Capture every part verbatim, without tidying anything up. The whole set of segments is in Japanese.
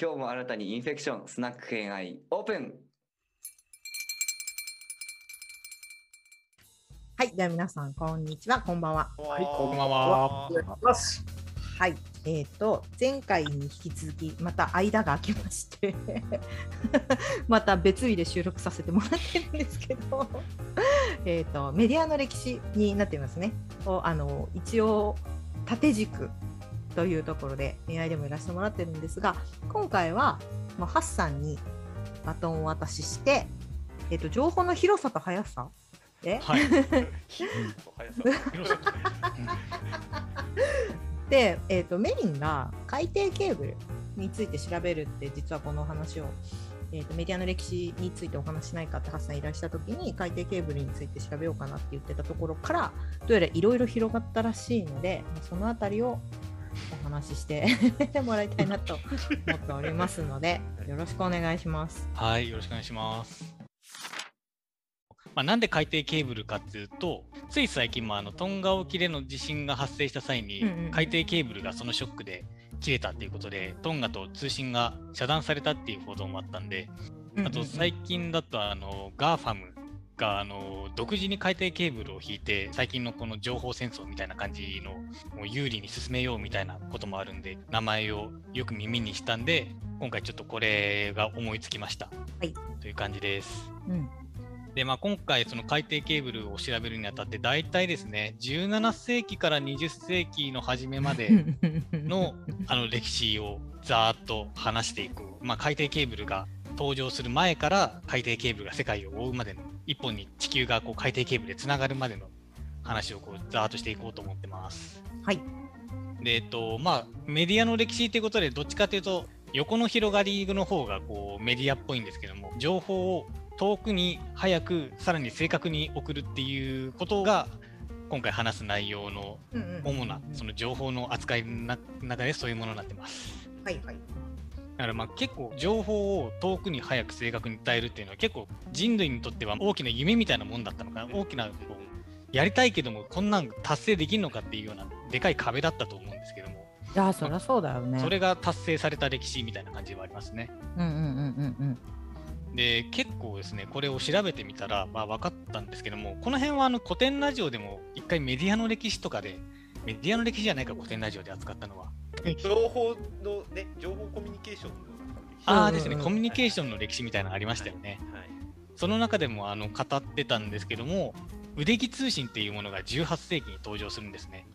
今日も新たにインフェクションスナック偏愛オープン。はい、では皆さんこんにちは、こんばんは。はい、こんばんは。はい、えっと前回に引き続きまた間が空きましてまた別日で収録させてもらってるんですけどえっとメディアの歴史になっていますね。あの一応縦軸というところで エーアイ でもいらしてもらってるんですが、今回はまあハッサンにバトンをお渡しして、えっと情報の広さと速さ、え、はい、広さとで、えっとメインが海底ケーブルについて調べるって、実はこの話を、えっとメディアの歴史についてお話しないかってハッサン依頼した時に海底ケーブルについて調べようかなって言ってたところから、どうやらいろいろ広がったらしいので、そのあたりをお話ししてもらいたいなと思っておりますのでよろしくお願いします。はい、よろしくお願いします。まあ、なんで海底ケーブルかっていうと、つい最近もあのトンガ沖での地震が発生した際に、うんうん、海底ケーブルがそのショックで切れたっていうことでトンガと通信が遮断されたっていう報道もあったんで、あと最近だとあのガーファムがあの独自に海底ケーブルを引いて、最近のこの情報戦争みたいな感じのもう有利に進めようみたいなこともあるんで、名前をよく耳にしたんで今回ちょっとこれが思いつきました、はい、という感じです、うん。でまあ、今回その海底ケーブルを調べるにあたって、だいたいですねじゅうななせいきからにじゅっせいきの初めまでのあの歴史をざーっと話していく、まあ、海底ケーブルが登場する前から海底ケーブルが世界を覆うまでの、一本に地球がこう海底ケーブルでつながるまでの話をこうざーっとしていこうと思ってます。はい。で、えっとまあメディアの歴史ということで、どっちかというと横の広がりの方がこうメディアっぽいんですけども、情報を遠くに早くさらに正確に送るっていうことが今回話す内容の主なその情報の扱いの中でそういうものになってます。はいはい。だからまあ結構情報を遠くに早く正確に伝えるっていうのは、結構人類にとっては大きな夢みたいなもんだったのかな、大きなやりたいけどもこんなん達成できるのかっていうようなでかい壁だったと思うんですけども、いやそりゃそうだよね、それが達成された歴史みたいな感じはありますね。うんうんうんうんうん。で結構ですねこれを調べてみたらまあ分かったんですけども、この辺はあの古典ラジオでも一回メディアの歴史とかで、メディアの歴史じゃないか古典ラジオで扱ったのは情報のね、情報コミュニケーションのああですね、コミュニケーションの歴史みたいなのありましたよね、はいはい。その中でもあの語ってたんですけども、腕木通信っていうものがじゅうはっせいきに登場するんですね。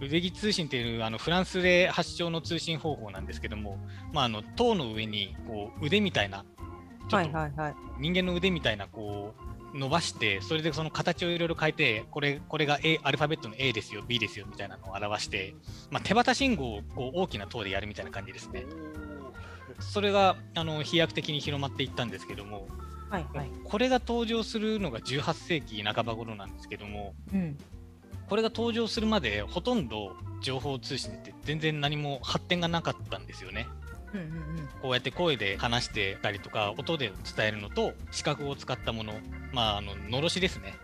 腕木通信っていうあのフランスで発祥の通信方法なんですけども、まああの塔の上にこう腕みたいな、ちょっと人間の腕みたいなこう伸ばして、それでその形をいろいろ変えて、これこれが A アルファベットの A ですよ B ですよみたいなのを表して、まあ、手旗信号をこう大きな塔でやるみたいな感じですね。それがあの飛躍的に広まっていったんですけども、はいはい、これが登場するのがじゅうはっせいきなかば頃なんですけども、うん、これが登場するまでほとんど情報通信って全然何も発展がなかったんですよね。うんうんうん、こうやって声で話してたりとか音で伝えるのと、視覚を使ったもの、まああののろしですね、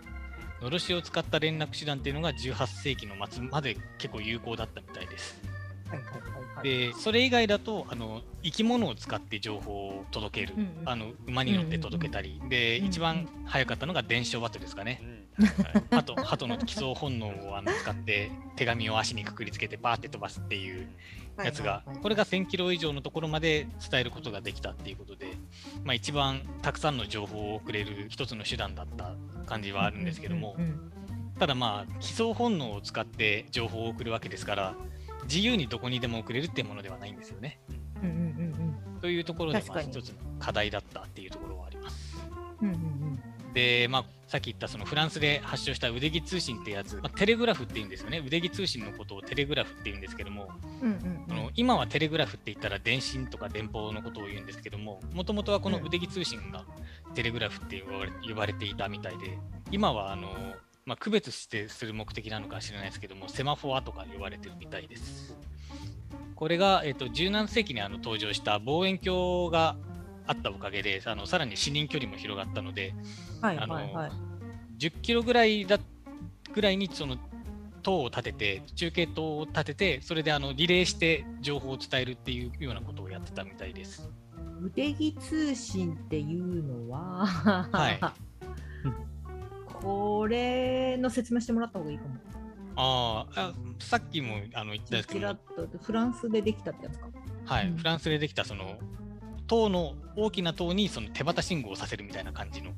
のろしを使った連絡手段っていうのがじゅうはっせいきの末まで結構有効だったみたいです。はいはいはいはい。でそれ以外だとあの生き物を使って情報を届ける、うんうん、あの馬に乗って届けたり、うんうん、で一番早かったのが伝書鳩ですかね、うんはい、あと鳩の帰巣本能をあの使って手紙を足にくくりつけてバーって飛ばすっていうやつが、これがせんキロ以上のところまで伝えることができたっていうことで、まあ、一番たくさんの情報を送れる一つの手段だった感じはあるんですけども、うんうんうんうん、ただまあ帰巣本能を使って情報を送るわけですから、自由にどこにでも送れるっていうものではないんですよね、うんうんうんうん、というところでまあ一つの課題だったっていうところはあります、うんうんうん、でまあさっき言ったそのフランスで発祥した腕木通信ってやつ、まあ、テレグラフっていうんですよね。腕木通信のことをテレグラフっていうんですけども、うんうんうん、あの今はテレグラフって言ったら電信とか電報のことを言うんですけども、もともとはこの腕木通信がテレグラフって呼ばれ、呼ばれていたみたいで、今はあの、まあ、区別してする目的なのか知らないですけども、セマフォアとか呼ばれてるみたいです。これが、えっと、じゅうななせいきにあの登場した望遠鏡があったおかげで、あのさらに視認距離も広がったので、はいはいはい、あのじゅっキロぐらいだぐらいにその塔を立てて、中継塔を立てて、それであのリレーして情報を伝えるっていうようなことをやってたみたいです。茂木通信っていうのは、はい、これの説明してもらった方がいいかも。ああ、さっきもあの言ったんですけど、ちらっとフランスでできたってやつか。はい、うん、フランスでできたその塔の大きな塔にその手旗信号をさせるみたいな感じの、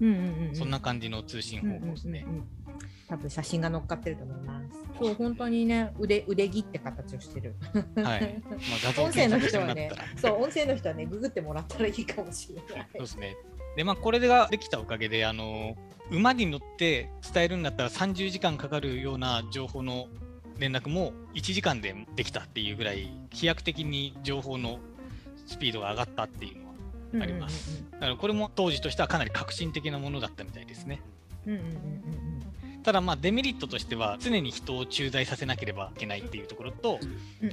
うんうんうん、そんな感じの通信方法ですね、うんうんうんうん、多分写真が載っかってると思います。そう、本当にね、腕、腕木って形をしてる。はい。まあ、画像検索してもらったら。音声の人はね、そう、音声の人はね、ググってもらったらいいかもしれない。そうですね。で、まあ、これができたおかげで、あの、馬に乗って伝えるんだったらさんじゅうじかんかかるような情報の連絡もいちじかんでできたっていうぐらい、飛躍的に情報のスピードが上がったっていうのはあります。うんうんうんうん、だからこれも当時としてはかなり革新的なものだったみたいですね。うんうんうんうん。ただまあデメリットとしては常に人を駐在させなければいけないっていうところと、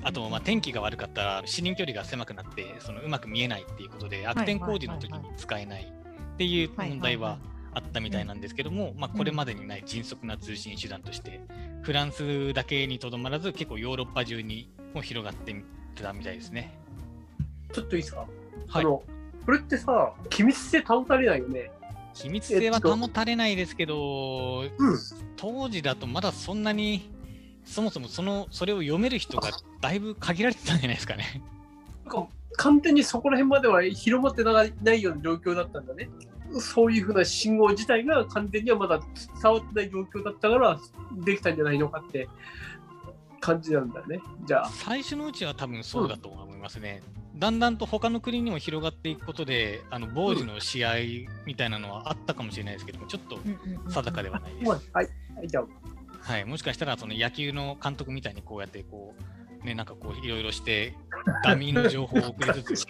あとまあ天気が悪かったら視認距離が狭くなってそのうまく見えないっていうことで悪天工事の時に使えないっていう問題はあったみたいなんですけども、まあこれまでにない迅速な通信手段としてフランスだけにとどまらず結構ヨーロッパ中にも広がってたみたいですね。ちょっといいですか、はい、あのこれってさ機密性保たれないよね。秘密性は保たれないですけど、えっとうん、当時だとまだそんなにそもそも そ, のそれを読める人がだいぶ限られてたんじゃないですかね。なんか完全にそこら辺までは広まってないような状況だったんだね。そういうふうな信号自体が完全にはまだ伝わってない状況だったからできたんじゃないのかって感じなんだね。じゃあ最初のうちは多分そうだと思いますね、うん、だんだんと他の国にも広がっていくことであの傍受の試合みたいなのはあったかもしれないですけども、ちょっと定かではないです、うんうんうん、はい、はい、じゃあ、はい、もしかしたらその野球の監督みたいにこうやってこうね、なんかこういろいろしてダミーの情報を送りつつ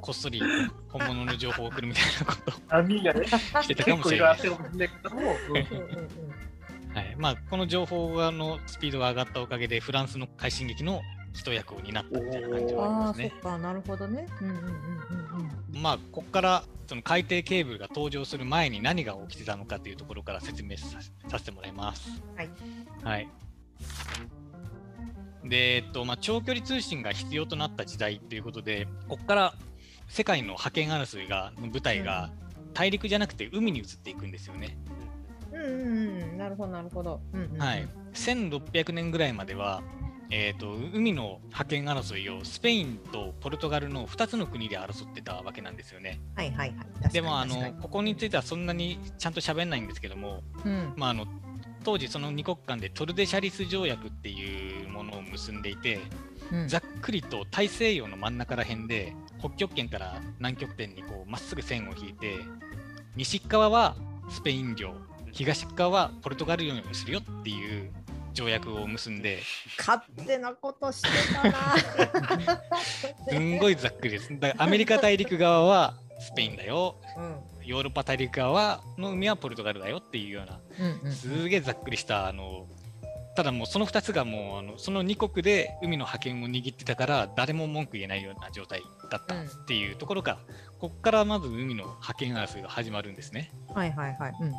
こっそり本物の情報を送るみたいなことダミーがねしてたかもしれないですはい、まあこの情報のスピードが上がったおかげでフランスの快進撃の一役を担ったみたいな感じはありますね。あ、そっか、なるほどね。うんうんうんうん。まあここからその海底ケーブルが登場する前に何が起きてたのかというところから説明させてもらいます。はい。はい。で、えっとまあ長距離通信が必要となった時代ということで、ここから世界の覇権争いがの舞台が大陸じゃなくて海に移っていくんですよね。うんうんうん、なるほどなるほど、うんうんうん、はい、せんろっぴゃくねんぐらいまでは、えーと、海の覇権争いをスペインとポルトガルのふたつの国で争ってたわけなんですよね。はいはいはい。でもあのここについてはそんなにちゃんと喋んないんですけども、うん、まああの当時そのに国間でトルデシャリス条約っていうものを結んでいて、うん、ざっくりと大西洋の真ん中ら辺で北極圏から南極点にこうまっすぐ線を引いて、西側はスペイン領、東側はポルトガル領にするよっていう条約を結んで、勝手なことしてたなすんごいざっくりです。だからアメリカ大陸側はスペインだよ、うん、ヨーロッパ大陸側の海はポルトガルだよっていうような、うんうん、すげえざっくりしたあの、ただもうそのふたつがもうあのそのに国で海の覇権を握ってたから誰も文句言えないような状態だったっていうところから、うん、ここからまず海の覇権争いが始まるんですね。はいはいはい、うん、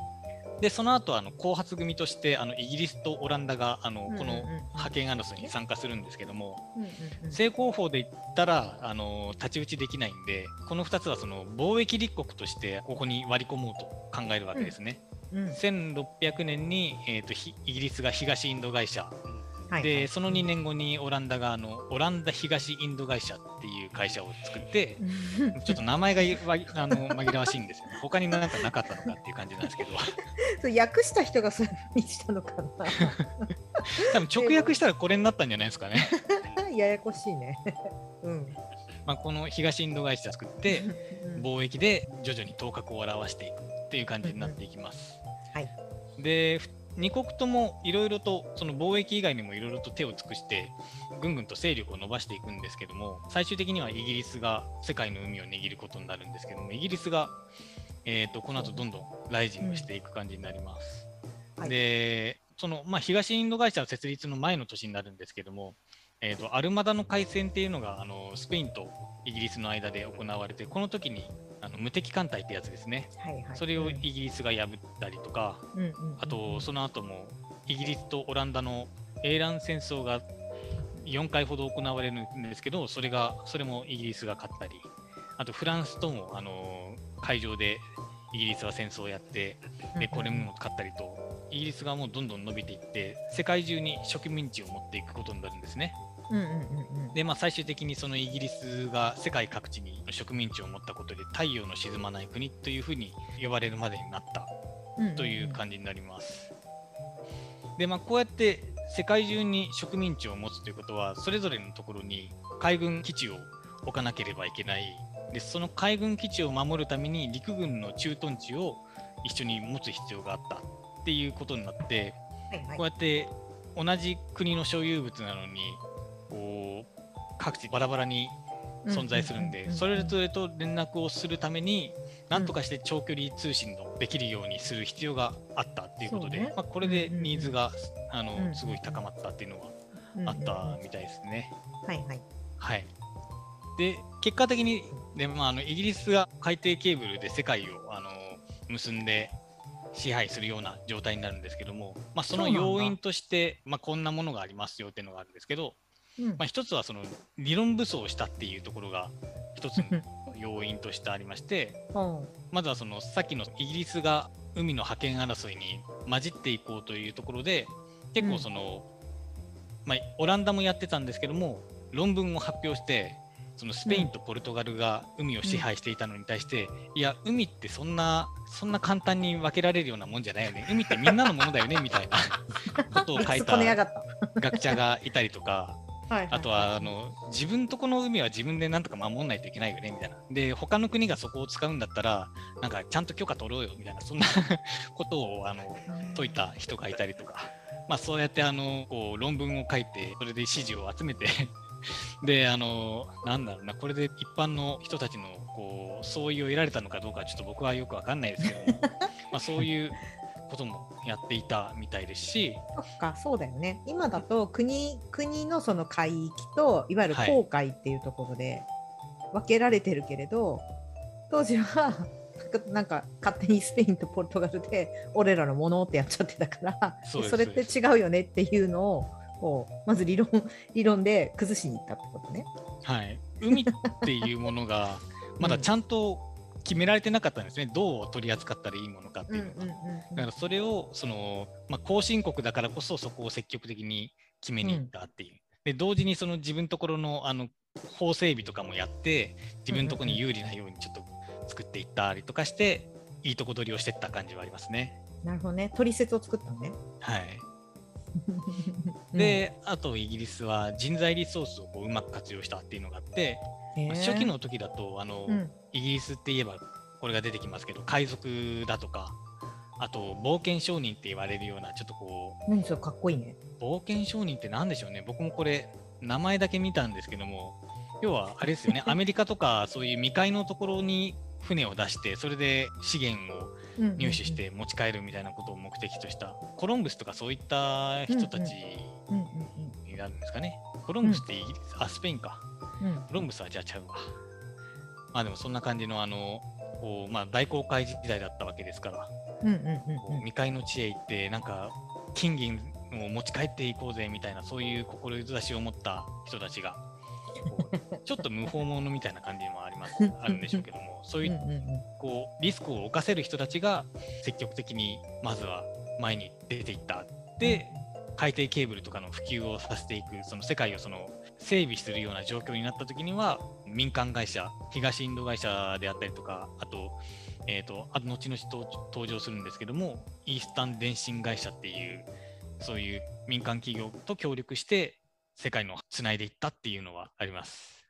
でその後あの後発組としてあのイギリスとオランダがあの、うんうんうん、この覇権争いに参加するんですけども、うんうんうん、正攻法で言ったらあの太刀打ちできないんで、このふたつはその貿易立国としてここに割り込もうと考えるわけですね、うんうん、せんろっぴゃくねんに、えー、とイギリスが東インド会社、はい、でそのにねんごにオランダがあのオランダ東インド会社っていう会社を作ってちょっと名前があの紛らわしいんですよね。他に何かなかったのかっていう感じなんですけどそう訳した人がそういう風にしたのかな多分直訳したらこれになったんじゃないですかねややこしいね、うん、まあ、この東インド会社作って貿易で徐々に頭角を現していくっていう感じになっていきます、うんうん、はい、でに国ともいろいろとその貿易以外にもいろいろと手を尽くしてぐんぐんと勢力を伸ばしていくんですけども、最終的にはイギリスが世界の海を握ることになるんですけども、イギリスがえーとこの後どんどんライジングしていく感じになります、うん、はい、でそのまあ東インド会社の設立の前の年になるんですけども、えーとアルマダの海戦っていうのがあのスペインとイギリスの間で行われて、この時にあの無敵艦隊ってやつですね、はいはい、それをイギリスが破ったりとか、うん、あとその後もイギリスとオランダの英蘭戦争がよんかいほど行われるんですけど、それがそれもイギリスが勝ったり、あとフランスともあの会場でイギリスは戦争をやってでこれも勝ったりと、イギリスがもうどんどん伸びていって世界中に植民地を持っていくことになるんですね。うんうんうんうん、でまあ最終的にそのイギリスが世界各地に植民地を持ったことで太陽の沈まない国というふうに呼ばれるまでになったという感じになります。うんうんうん、でまあこうやって世界中に植民地を持つということはそれぞれのところに海軍基地を置かなければいけない。でその海軍基地を守るために陸軍の駐屯地を一緒に持つ必要があったっていうことになって、はいはい、こうやって同じ国の所有物なのにこう各地バラバラに存在するんで、うんうんうんうん、それぞれと連絡をするために何とかして長距離通信のできるようにする必要があったっていうことで、ねまあ、これでニーズが、うん、あのすごい高まったっていうのがあったみたいですね。うんうんうん、はいはい、はい、で結果的にで、まあ、あのイギリスが海底ケーブルで世界をあの結んで支配するような状態になるんですけども、まあ、その要因として、まあ、こんなものがありますよっていうのがあるんですけど、うんまあ、一つはその理論武装をしたっていうところが一つの要因としてありましてまずはそのさっきのイギリスが海の覇権争いに混じっていこうというところで結構その、うんまあ、オランダもやってたんですけども論文を発表してそのスペインとポルトガルが海を支配していたのに対して、うん、いや海ってそんなそんな簡単に分けられるようなもんじゃないよね、海ってみんなのものだよねみたいなことを書いた学者がいたりとかはいはいはい、あとはあの自分とこの海は自分でなんとか守んないといけないよねみたいなで他の国がそこを使うんだったらなんかちゃんと許可取ろうよみたいなそんなことをあの説いた人がいたりとか、まあ、そうやってあのこう論文を書いてそれで支持を集めてであのなんだろうなこれで一般の人たちのこう相違を得られたのかどうかちょっと僕はよく分かんないですけどまあそういうこともやっていたみたいですし、そっかそうだよね。今だと国国のその海域といわゆる公海っていうところで分けられてるけれど、はい、当時はなんか勝手にスペインとポルトガルで俺らのものってやっちゃってたから、そ, それって違うよねっていうのをこうまず理論理論で崩しに行ったってことね。はい。海っていうものがまだちゃんと、うん決められてなかったんですね。どう取り扱ったらいいものかっていうのが、うんうんうんうん、だからそれをその、まあ、後進国だからこそそこを積極的に決めに行ったっていう、うん、で同時にその自分のところのあの法整備とかもやって自分のところに有利なようにちょっと作っていったりとかして、うんうんうん、いいとこ取りをしていった感じはありますね。なるほどね、取説を作ったのね。はいで、あとイギリスは人材リソースをこううまく活用したっていうのがあって、まあ、初期の時だとあの、うん、イギリスって言えばこれが出てきますけど海賊だとかあと冒険商人って言われるようなちょっとこう何それかっこいいね。冒険商人って何でしょうね。僕もこれ名前だけ見たんですけども要はあれですよねアメリカとかそういう未開のところに船を出してそれで資源を入手して持ち帰るみたいなことを目的とした、うんうんうん、コロンブスとかそういった人たちになるんですかね。コロンブスってイギリス、うん、あスペインか、うん、コロンブスはじゃあちゃうわ。まあでもそんな感じのあのこう、まあ、大航海時代だったわけですから、うんうんうんうん、未開の地へ行ってなんか金銀を持ち帰っていこうぜみたいなそういう志を持った人たちがこうちょっと無法者みたいな感じもありますあるんでしょうけどもそうい う, こうリスクを冒せる人たちが積極的にまずは前に出ていったで海底ケーブルとかの普及をさせていくその世界をその整備するような状況になった時には民間会社東インド会社であったりとかあ と,、えー、とあ後々と登場するんですけどもイースタン電信会社っていうそういう民間企業と協力して世界のつないでいったっていうのはあります。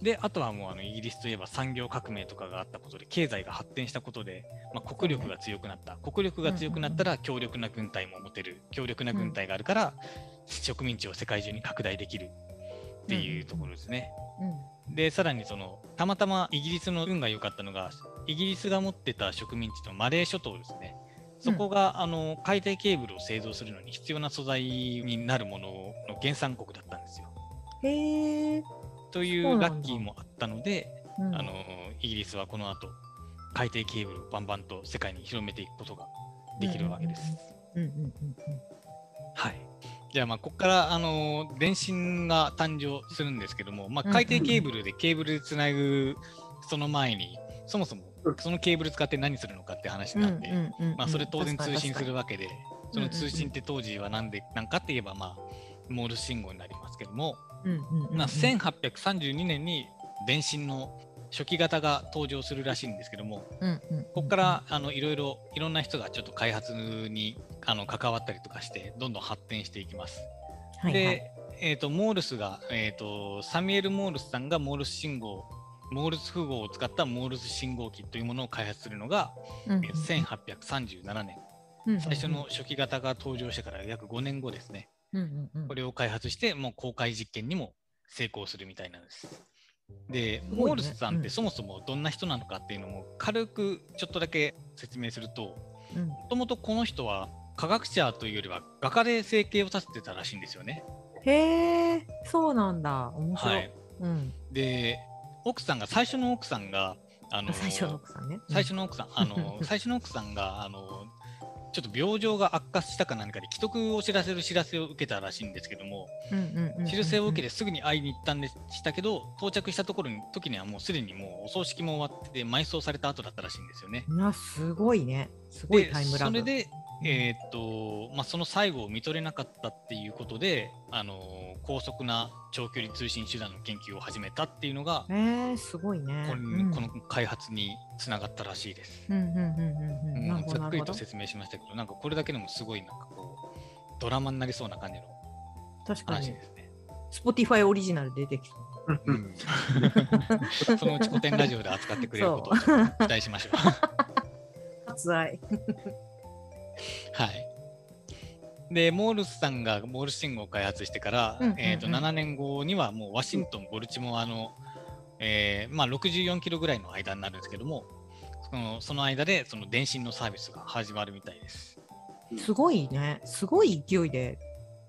であとはもうあのイギリスといえば産業革命とかがあったことで経済が発展したことで、まあ、国力が強くなった国力が強くなったら強力な軍隊も持てる強力な軍隊があるから植民地を世界中に拡大できるっていうところですね。でさらにそのたまたまイギリスの運が良かったのがイギリスが持ってた植民地のマレー諸島ですね。そこがあの海底ケーブルを製造するのに必要な素材になるものの原産国だったんですよ。へーというラッキーもあったので、うん、あのイギリスはこの後海底ケーブルをバンバンと世界に広めていくことができるわけです。うんうんうんうん、はい。じゃあまあここからあの電信が誕生するんですけども、まあ、海底ケーブルでケーブルでつなぐその前に、そもそもそのケーブル使って何するのかって話になって、まあそれ当然通信するわけで、その通信って当時は何で何かって言えばまあモールス信号になりますけども、まあせんはっぴゃくさんじゅうにねんに電信の初期型が登場するらしいんですけども、ここからあのいろいろいろんな人がちょっと開発にあの関わったりとかしてどんどん発展していきます。はいはい、で、えーと、モールスが、えーと、サミュエル・モールスさんがモールス信号モールス符号を使ったモールス信号機というものを開発するのが、うんうん、せんはっぴゃくさんじゅうななねん、うんうん、最初の初期型が登場してから約ごねんごですね、うんうんうん、これを開発してもう公開実験にも成功するみたいなんです。で、モールスさんってそもそもどんな人なのかっていうのも軽くちょっとだけ説明すると、もともとこの人は科学者というよりは画家で生計を立ててたらしいんですよね。へー、そうなんだ、面白い。はい、うん、で奥さんが最初の奥さんがあの最初の奥さんね、うん、最初の奥さんあの最初の奥さんがあのちょっと病状が悪化したか何かで危篤を知らせる知らせを受けたらしいんですけども、知らせを受けてすぐに会いに行ったんでしたけど、到着したところに時にはもうすでにもうお葬式も終わって埋葬された後だったらしいんですよね。いやすごいね、すごいタイムラグ。それで、えーっとまあ、その最後を見とれなかったっていうことで、あの高速な長距離通信手段の研究を始めたっていうのが、えー、すごいね、これ、うん、この開発につながったらしいです。ざっくりと説明しましたけど、なんかこれだけでもすごいなんかこうドラマになりそうな感じの話ですね。確かに Spotify オリジナル出てきそう。うん、そのうち古典ラジオで扱ってくれることを期待しましょう。発愛はい。でモールスさんがモールス信号を開発してから、うんうんうん、えー、とななねんごにはもうワシントンボルチモアの、えーまあ、ろくじゅうよんキロぐらいの間になるんですけども、その、その間でその電信のサービスが始まるみたいです。すごいね、すごい勢いで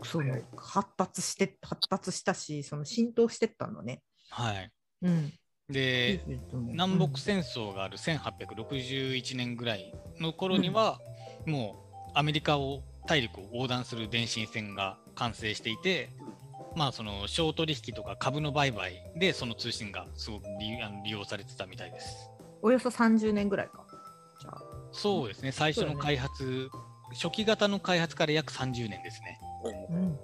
その発達して発達したし、その浸透してったのね。はい、うん、で南北戦争があるせんはっぴゃくろくじゅういちねんぐらいの頃には、うん、もうアメリカを大陸を横断する電信線が完成していて、まあその商取引とか株の売買でその通信がすごく 利, あの利用されてたみたいです。およそさんじゅうねんぐらいか。じゃあそうですね、最初の開発、ね、初期型の開発から約さんじゅうねんですね。うん、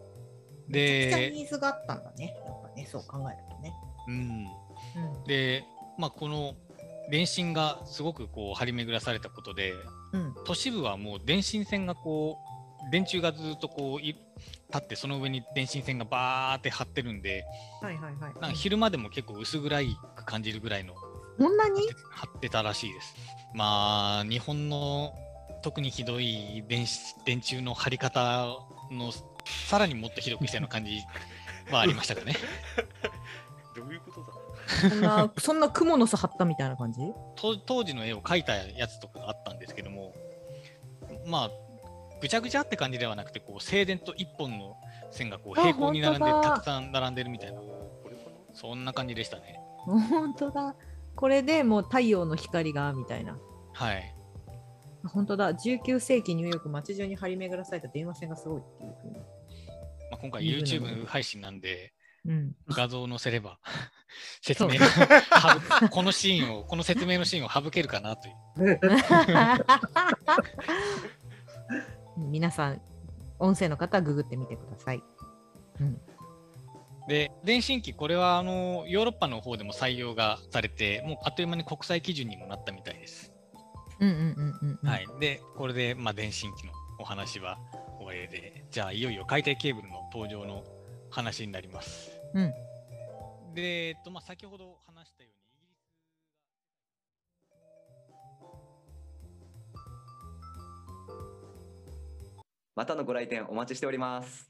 でめちゃくちゃニーズがあったんだね、やっぱね、そう考えるとね。うんうん、で、まあ、この電信がすごくこう張り巡らされたことで、うん、都市部はもう電信線がこう電柱がずっとこう立ってその上に電信線がバーって張ってるんで、はいはいはい、なんか昼間でも結構薄暗い感じるぐらいのこんなに張ってたらしいです。まあ日本の特にひどい 電, 電柱の張り方のさらにもっとひどくしたような感じはありましたかね。どういうことだ。そんなそんな雲の巣張ったみたいな感じ？と当時の絵を描いたやつとかあったんですけども、まあぐちゃぐちゃって感じではなくて、こう静電と一本の線がこう平行に並んでたくさん並んでるみたいな、そんな感じでしたね。本当だ。これでもう太陽の光がみたいな。はい。本当だ。じゅうきゅうせいきニューヨーク街中に張り巡らされた電話線がすごいっていう風に。まあ、今回 YouTube 配信なんで、うん、画像を載せれば説明このシーンをこの説明のシーンを省けるかなという。皆さん音声の方はググってみてください。うん、で電信機、これはあのヨーロッパの方でも採用がされて、もうあっという間に国際基準にもなったみたいです。うんうんうんうん、はい。でこれで、まあ、電信機のお話は終わりで、じゃあいよいよ海底ケーブルの登場の話になります。うん、で、えっとまあ、先ほど話したようにまたのご来店お待ちしております。